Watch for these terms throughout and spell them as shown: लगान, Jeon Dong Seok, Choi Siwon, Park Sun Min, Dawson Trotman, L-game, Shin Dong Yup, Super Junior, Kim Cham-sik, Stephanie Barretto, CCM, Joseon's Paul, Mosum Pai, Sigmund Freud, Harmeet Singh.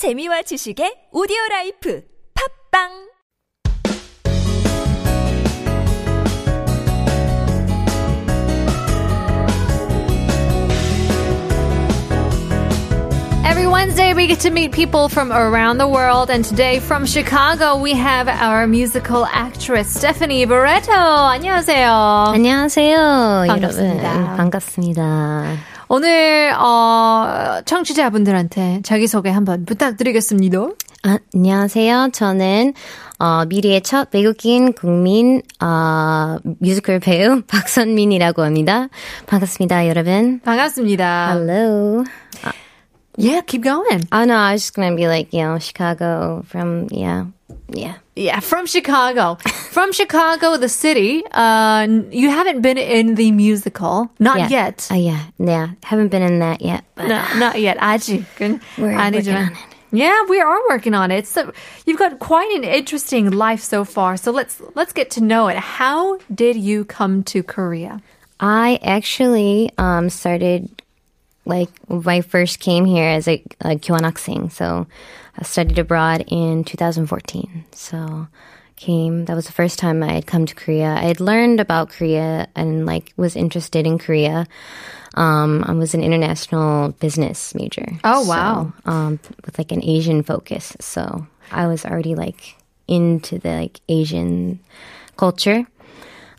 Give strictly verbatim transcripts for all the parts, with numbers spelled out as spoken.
재미와 지식의 오디오라이프 팝빵 Every Wednesday, we get to meet people from around the world. And today from Chicago, we have our musical actress, Stephanie Barretto. 안녕하세요. 안녕하세요. 반갑습니다. 여러분, 반갑습니다. 오늘 어, 청취자분들한테 자기소개 한번 부탁드리겠습니다. 아, 안녕하세요. 저는 어, 미래의 첫 외국인 국민 어, 뮤지컬 배우 박선민이라고 합니다. 반갑습니다, 여러분. 반갑습니다. Hello. 아, Yeah, keep going. Oh, no, I was just going to be like, you know, Chicago from, yeah, yeah. Yeah, from Chicago. From Chicago, the city. Uh, you haven't been in the musical. Not yeah. yet. Oh, uh, yeah, yeah. Haven't been in that yet. But no, not yet. 아직은 We're working on it. Yeah, we are working on it. So you've got quite an interesting life so far. So let's let's get to know it. How did you come to Korea? I actually um, started... Like, when I first came here as a, a 교환학생, so I studied abroad in twenty fourteen. So came, that was the first time I had come to Korea. I had learned about Korea and, like, was interested in Korea. Um, I was an international business major. Oh, wow. So, um, with, like, an Asian focus. So I was already, like, into the, like, Asian culture.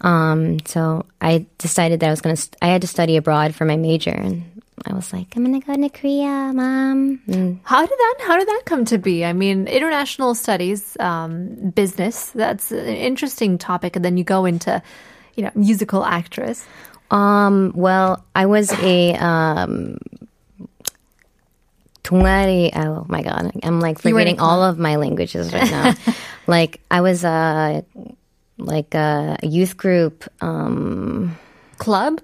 Um, so I decided that I was going to, st- I had to study abroad for my major, and I was like, I'm going to go to Korea, Mom. Mm. How did that How did that come to be? I mean, international studies, um, business, that's an interesting topic. And then you go into, you know, musical actress. Um, well, I was a... Um, 동아리, oh my God. I'm like forgetting all of my languages right now. Like, I was a, like a youth group... Um, Club?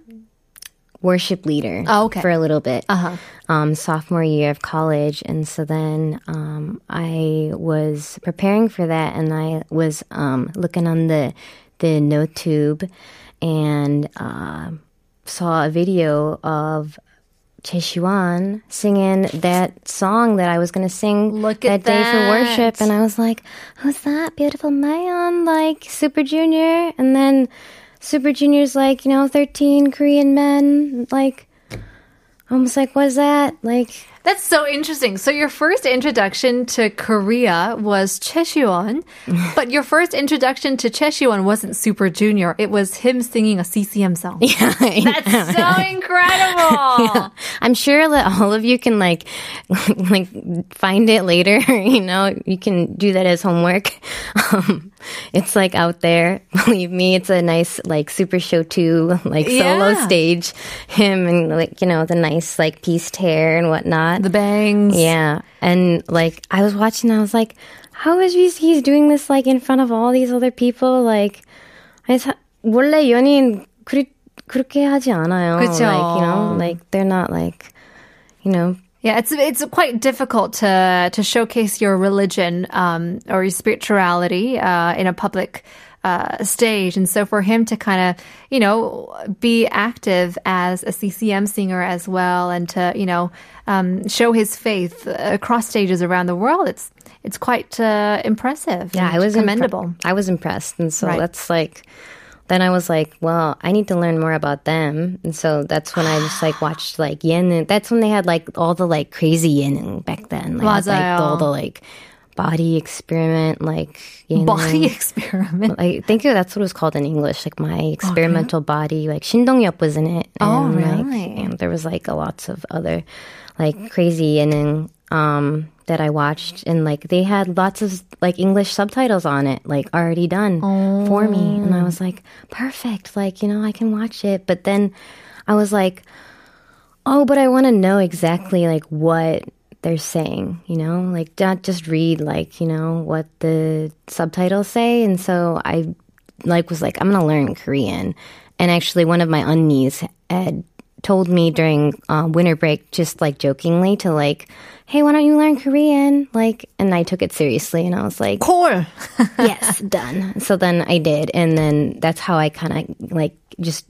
Worship leader oh, okay. for a little bit, uh-huh. um, sophomore year of college. And so then um, I was preparing for that, and I was um, looking on the, the NoTube and uh, saw a video of Choi Siwon singing that song that I was going to sing Look at that, that day for worship. And I was like, who's that beautiful Mayon, like Super Junior? And then... Super Junior's like, you know, thirteen Korean men, like, almost like, what is that? Like, that's so interesting. So your first introduction to Korea was Choi Siwon, but your first introduction to Choi Siwon wasn't Super Junior. It was him singing a C C M song. Yeah, that's so incredible. Yeah. I'm sure that all of you can, like, like find it later. You know, you can do that as homework. Um, it's, like, out there. Believe me, it's a nice, like, Super Show two, like, solo yeah. stage. Him and, like, you know, the nice, like, pieced hair and whatnot. The bangs. Yeah. And, like, I was watching, I was like, how is he, he's doing this, like, in front of all these other people? Like, I just, 원래 연인 그리, 그렇게 하지 않아요. 그쵸. Like, you know, like, they're not, like, you know. Yeah, it's it's quite difficult to to showcase your religion um, or your spirituality uh, in a public uh, stage, and so for him to kind of you know be active as a C C M singer as well, and to you know um, show his faith across stages around the world, it's it's quite uh, impressive. Yeah, I was commendable. Impre- I was impressed, and so right. that's like. Then I was like, well, I need to learn more about them. And so that's when I just like watched like 예능. That's when they had like all the like crazy 예능 back then. Like, 맞아요. Like all the like body experiment, like 예능. Body experiment? I think that's what it was called in English. Like my experimental okay. body. Like Shin Dong Yup was in it. And, oh, really? Like, and there was like lots of other like crazy 예능. Um, that I watched, and like they had lots of like English subtitles on it, like already done oh. for me, and I was like, perfect, like you know I can watch it. But then I was like, oh, but I want to know exactly like what they're saying, you know, like not just read like you know what the subtitles say. And so I like was like, I'm gonna learn Korean. And actually, one of my unnies had told me during uh, winter break, just like jokingly, to like, hey, why don't you learn Korean? Like, and I took it seriously, and I was like, cool. Yes, done. So then I did, and then that's how I kind of like just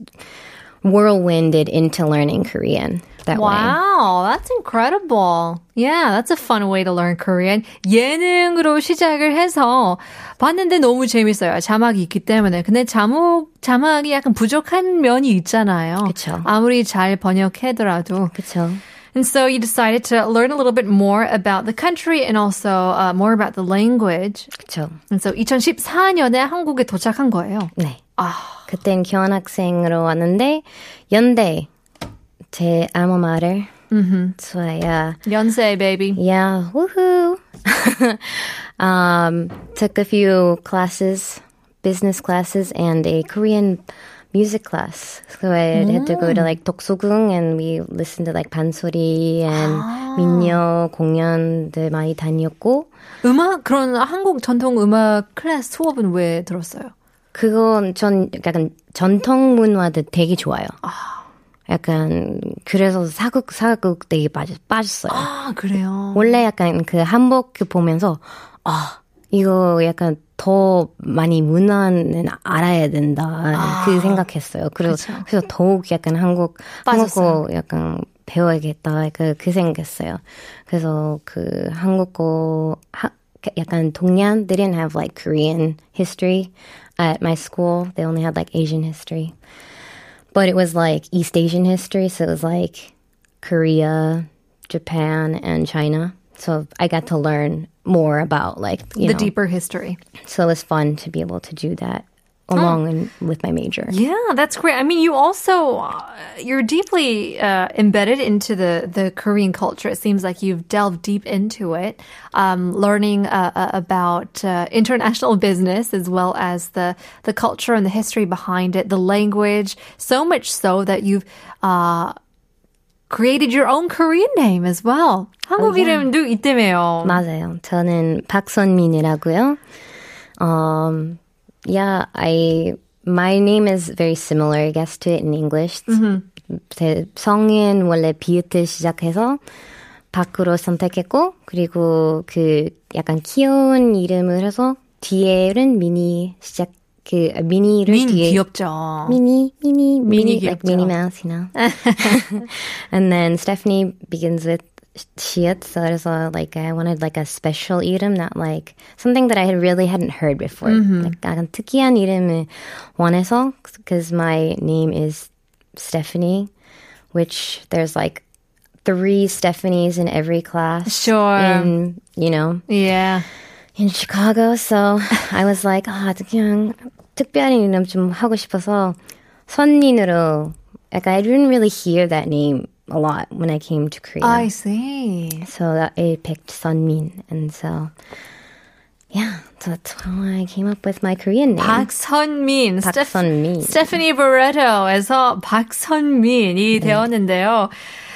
whirlwinded into learning Korean. that wow, way. Wow, that's incredible. Yeah, that's a fun way to learn Korean. 예능으로 시작을 해서 봤는데 너무 재밌어요. 자막이 있기 때문에. 근데 자막, 자막이 약간 부족한 면이 있잖아요. 그쵸. 아무리 잘 번역해더라도. 그쵸. And so you decided to learn a little bit more about the country and also uh, more about the language. 그쵸. And so 이천십사 년에 한국에 도착한 거예요. 네. 아. 그땐 교환학생으로 왔는데 연대 제 alma mater. Mm-hmm. So yeah. 연세, baby. Yeah. Woohoo. um, took a few classes, business classes, and a Korean music class. So I mm. had to go to like 독서궁 and we listened to like 반소리 and 아. 민요 공연들 많이 다녔고. 음악 그런 한국 전통 음악 클래스 수업은 왜 들었어요? 그건 전 약간 전통 문화도 되게 좋아요. 아. 약간 그래서 사극 사극 되게 빠졌, 빠졌어요. 아 그래요. 원래 약간 그 한복 보면서 아 이거 약간 더 많이 문화는 알아야 된다 아. 그 생각했어요. 그래서 그쵸. 그래서 더욱 약간 한국 한국어 약간 배워야겠다 그 그 생각했어요. 그래서 그 한국어 하, 약간 동양 they didn't have like Korean history at my school. They only had like Asian history. But it was like East Asian history, so it was like Korea, Japan, and China. So I got to learn more about like, you know. The deeper history. So it was fun to be able to do that along oh. in, with my major. Yeah, that's great. I mean, you also, uh, you're deeply uh, embedded into the, the Korean culture. It seems like you've delved deep into it, um, learning uh, uh, about uh, international business as well as the, the culture and the history behind it, the language, so much so that you've uh, created your own Korean name as well. 한국 oh, yeah. 이름도 있다며요. 맞아요. 저는 박선민이라고요. Um... Yeah, I my name is very similar, I guess, to it in English. Mm-hmm. 제 성은 원래 비읒을 시작해서 박으로 선택했고 그리고 그 약간 귀여운 이름을 해서 뒤에는 미니 시작 그 미니를 미니 뒤에 귀엽죠. 미니 미니 미니 like Minnie Mouse, you know. And then Stephanie begins with 시읒, so 그래서 like I wanted like a special 이름, not like something that I had really hadn't heard before. Mm-hmm. Like 약간 특이한 이름을 원해서, because my name is Stephanie, which there's like three Stephanies in every class. Sure. In, you know. Yeah. In Chicago, so I was like, ah, oh, 그냥 특별한 이름 좀 하고 싶어서 선민으로. Like I didn't really hear that name a lot when I came to Korea. I see. So that, I picked Sun Min. And so, yeah, so that's how I came up with my Korean name. Park Sun Min. Park Steph- Sun Min. Stephanie Barretto에서 Park Sun Min이 네. 되었는데요.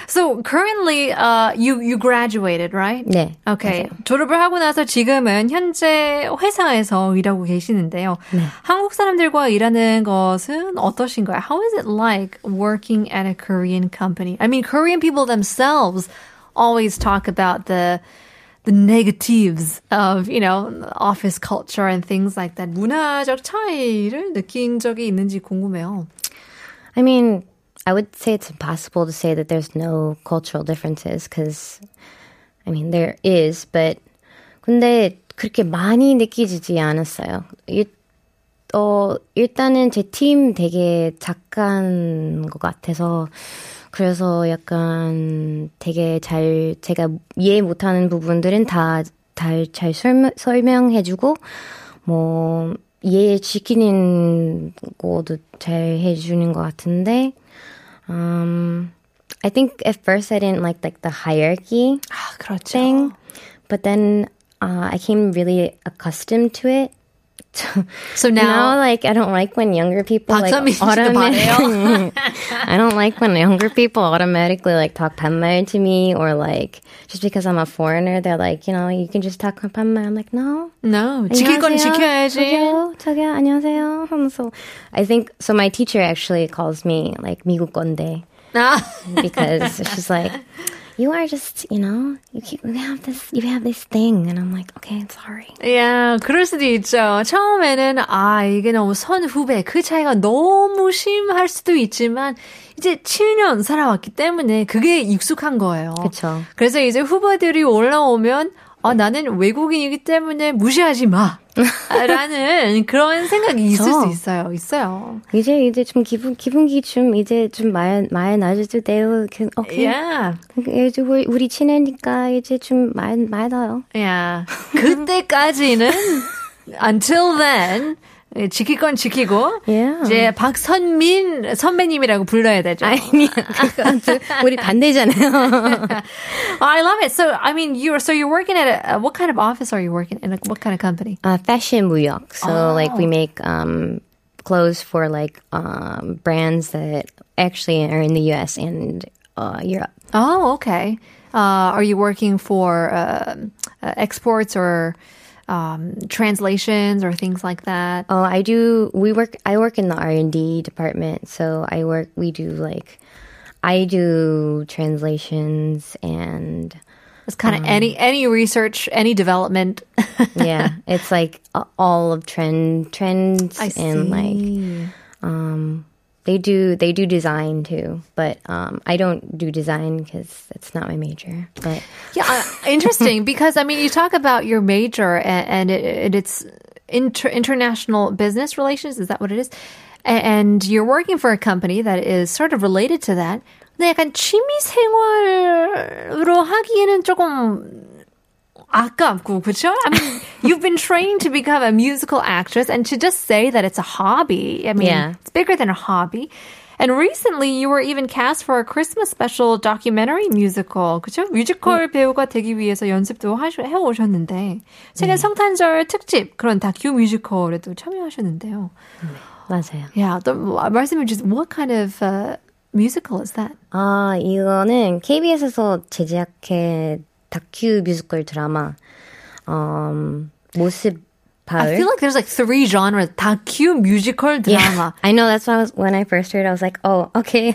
So currently, uh, you, you graduated, right? 네. Okay. 맞아요. 졸업을 하고 나서 지금은 현재 회사에서 일하고 계시는데요. 네. 한국 사람들과 일하는 것은 어떠신가요? How is it like working at a Korean company? I mean, Korean people themselves always talk about the the negatives of, you know, office culture and things like that. 문화적 차이를 느낀 적이 있는지 궁금해요. I mean... I would say it's impossible to say that there's no cultural differences because, I mean, there is, but 근데 그렇게 많이 느끼지 않았어요. 일, 어, 일단은 제 팀 되게 작은 것 같아서 그래서 약간 되게 잘 제가 이해 못하는 부분들은 다 잘 잘 설명, 설명해주고 뭐 이해 지키는 것도 잘 해주는 것 같은데 Um, I think at first I didn't like like the hierarchy ah, 그렇죠. thing, but then uh, I came really accustomed to it. So now, now, like I don't like when younger people like automatically. I don't like when younger people automatically like talk 반말 to me or like just because I'm a foreigner, they're like, you know, you can just talk 반말. I'm like, no, no. 지킬 건 지켜야지. 저기요, 저기요, 안녕하세요. So I think so. My teacher actually calls me like 미국 건데 because she's like. You are just, you know, you, keep, you have this, you have this thing, and I'm like, okay, I'm sorry. Yeah, 그럴 수도 있죠. 처음에는 아 이게 너무 선 후배 그 차이가 너무 심할 수도 있지만 이제 칠 년 살아왔기 때문에 그게 익숙한 거예요. 그렇죠. 그래서 이제 후배들이 올라오면 아, 나는 외국인이기 때문에 무시하지 마. 라는 그런 생각이 있을 저, 수 있어요. 있어요. 이제 이제 좀 기분 기분기 좀 이제 좀 말 말 나눠줄 때요. 오케이. 야. 이제 우리 친해니까 이제 좀 말 말 나요. 야. 그때까지는 until then 지킬 건 지키고 yeah. 이제 박선민 선배님이라고 불러야 되죠. 아니, 우리 반대잖아요. I love it. So I mean, you're so you're working at a, what kind of office are you working in? Like, what kind of company? Uh, fashion 무역. So oh. like we make um, clothes for like um, brands that actually are in the U S and uh, Europe. Oh, okay. Uh, are you working for uh, exports or? Um, translations or things like that. Oh, I do. We work. I work in the R and D department, so I work. We do like, I do translations and. It's kind of um, any any research, any development. yeah, it's like all of trend trends I and see. like, um, they do they do design too, but um, I don't do design because that's not my major. But yeah, uh, interesting because I mean you talk about your major and, and it, it's inter- international business relations. Is that what it is? And you're working for a company that is sort of related to that. 근데 약간 취미생활로 하기에는 조금 아깝고, 그렇죠? I mean, you've been trained to become a musical actress, and to just say that it's a hobby, I mean, yeah. it's bigger than a hobby. And recently, you were even cast for a Christmas special documentary musical, 그렇죠? 뮤지컬 네. 배우가 되기 위해서 연습도 하셔, 해오셨는데, 최근 네. 성탄절 특집 그런 다큐 뮤지컬에도 참여하셨는데요. 네, 맞아요. Yeah, the, 말씀해 주세요. What kind of uh, musical is that? 아, 이거는 케이비에스에서 제작해. 다큐 뮤지컬 드라마 um, 모습 바울. I feel like there's like three genres. 다큐 뮤지컬 드라마. Yeah, I know that's why I was, when I first heard it, I was like, oh, okay.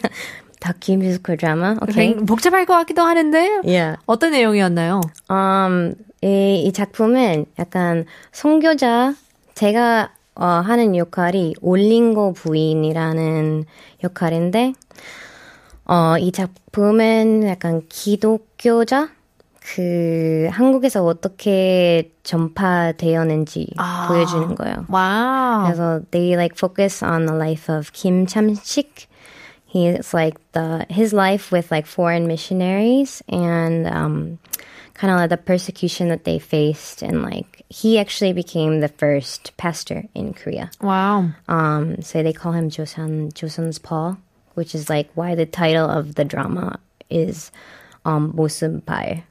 다큐 뮤지컬 드라마. Okay. 복잡할 것 같기도 하는데. Yeah. 어떤 내용이었나요? Um, 이, 이 작품은 약간 선교자 제가 어, 하는 역할이 올링고 부인이라는 역할인데 어, 이 작품은 약간 기독교자 그 한국에서 어떻게 전파되었는지 아, 보여주는 거예요. 와우. 그래서 they like focus on the life of Kim Cham-sik. He's like the his life with like foreign missionaries and um, kind of like the persecution that they faced and like he actually became the first pastor in Korea. Wow. Um, so they call him Joseon Joseon's Paul, which is like why the title of the drama is um, Mosum Pai.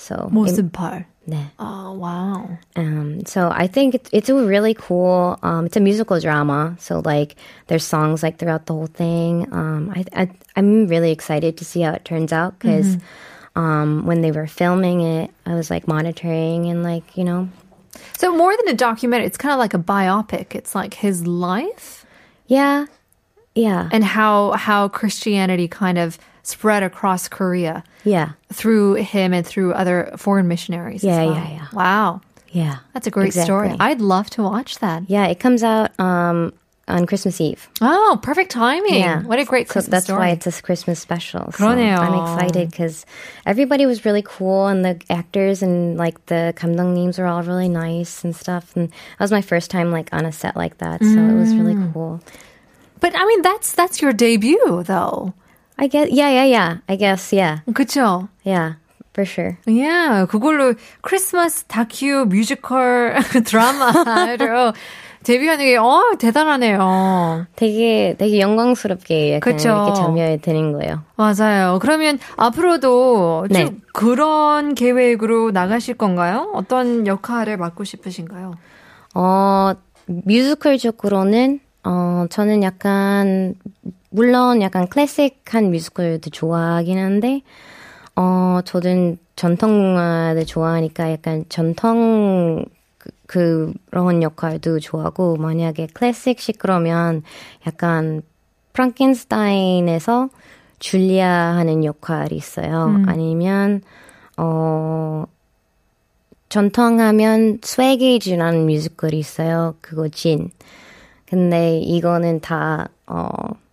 So Mosum Pai. 네. Oh wow. Um, so I think it's, it's a really cool. Um, it's a musical drama. So like there's songs like throughout the whole thing. Um, I, I I'm really excited to see how it turns out because mm-hmm. um, when they were filming it, I was like monitoring and like you know. So more than a documentary, it's kind of like a biopic. It's like his life. Yeah. Yeah. And how how Christianity kind of. Spread across Korea. Yeah. Through him and through other foreign missionaries. Yeah, as well. yeah, yeah. Wow. Yeah. That's a great exactly. story. I'd love to watch that. Yeah, it comes out um, on Christmas Eve. Oh, perfect timing. Yeah. What a great Christmas so that's story. That's why it's a Christmas special. So 그러네요. I'm excited because everybody was really cool and the actors and like the 감독님's were all really nice and stuff. And that was my first time like on a set like that. So mm. it was really cool. But I mean, that's that's your debut though. I guess, yeah, yeah, yeah. I guess, yeah. 그쵸? Yeah, for sure. Yeah, 그걸로 크리스마스 다큐 뮤지컬 드라마로 데뷔하는 게 어, 대단하네요. 되게 되게 영광스럽게 약간 이렇게 참여해 드린 거예요. 맞아요. 그러면 앞으로도 네. 좀 그런 계획으로 나가실 건가요? 어떤 역할을 맡고 싶으신가요? 어, 뮤지컬 쪽으로는 어, 저는 약간 물론 약간 클래식한 뮤지컬도 좋아하긴 한데 어 저는 전통문화를 좋아하니까 약간 전통 그, 그런 역할도 좋아하고 만약에 클래식식 그러면 약간 프랑켄스타인에서 줄리아 하는 역할이 있어요. 음. 아니면 어 전통하면 스웨게이즈라는 뮤지컬이 있어요. 그거 진. 근데 이거는 다 어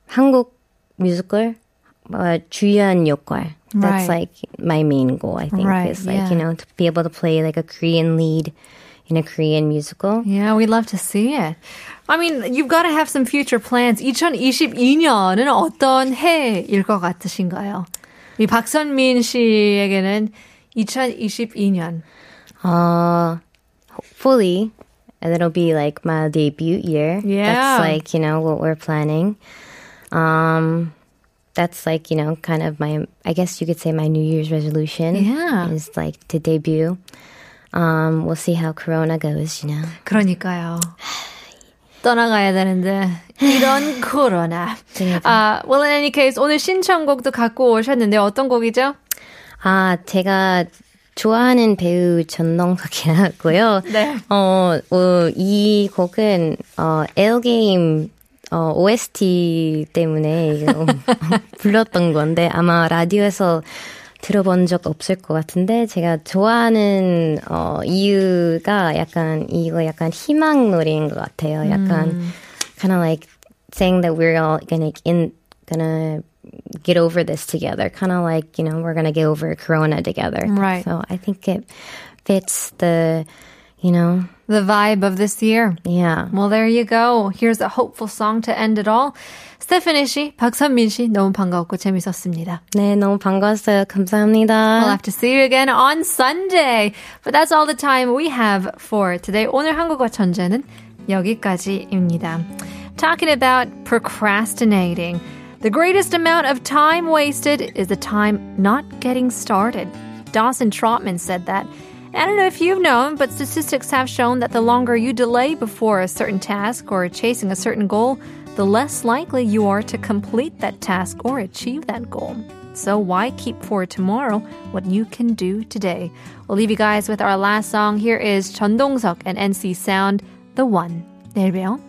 한국 musical, uh, 주연 역할. That's right. like my main goal, I think. Right, is like, yeah. you know, to be able to play like a Korean lead in a Korean musical. Yeah, we'd love to see it. I mean, you've got to have some future plans. 이천이십이 년은 어떤 해일 것 같으신가요? 이 박선민 씨에게는 이천이십이 년. Uh, hopefully. And it'll be like my debut year. Yeah. That's like, you know, what we're planning. Um... That's like, you know, kind of my, I guess you could say my New Year's resolution. Yeah. Is like to debut. Um, we'll see how Corona goes, you know. 그러니까요. 떠나가야 되는데 이런 코로나. Uh, well, in any case, 오늘 신청곡도 갖고 오셨는데 어떤 곡이죠? 아, 제가 좋아하는 배우 전동석이라고요. 네. 어, 어, 이 곡은 어, L-game 어, 오에스티 때문에 불렀던 건데 아마 라디오에서 들어본 적 없을 것 같은데 제가 좋아하는 어, 이유가 약간 이거 약간 희망 노래인 것 같아요. 약간 음. kind of like saying that we're all gonna in gonna get over this together. Kind of like, you know, we're gonna get over Corona together. Right. So I think it fits the, you know, the vibe of this year. Yeah. Well, there you go. Here's a hopeful song to end it all. Stephanie 씨, 박선민 씨, 너무 반가웠고 재밌었습니다. 네, 너무 반가웠어요. 감사합니다. We'll have to see you again on Sunday. But that's all the time we have for today. 오늘 한국어 천재는 여기까지입니다. Talking about procrastinating. The greatest amount of time wasted is the time not getting started. Dawson Trotman said that. I don't know if you've known, but statistics have shown that the longer you delay before a certain task or chasing a certain goal, the less likely you are to complete that task or achieve that goal. So why keep for tomorrow what you can do today? We'll leave you guys with our last song. Here is Jeon Dong Seok and N C Sound, The One. 내일 봬요.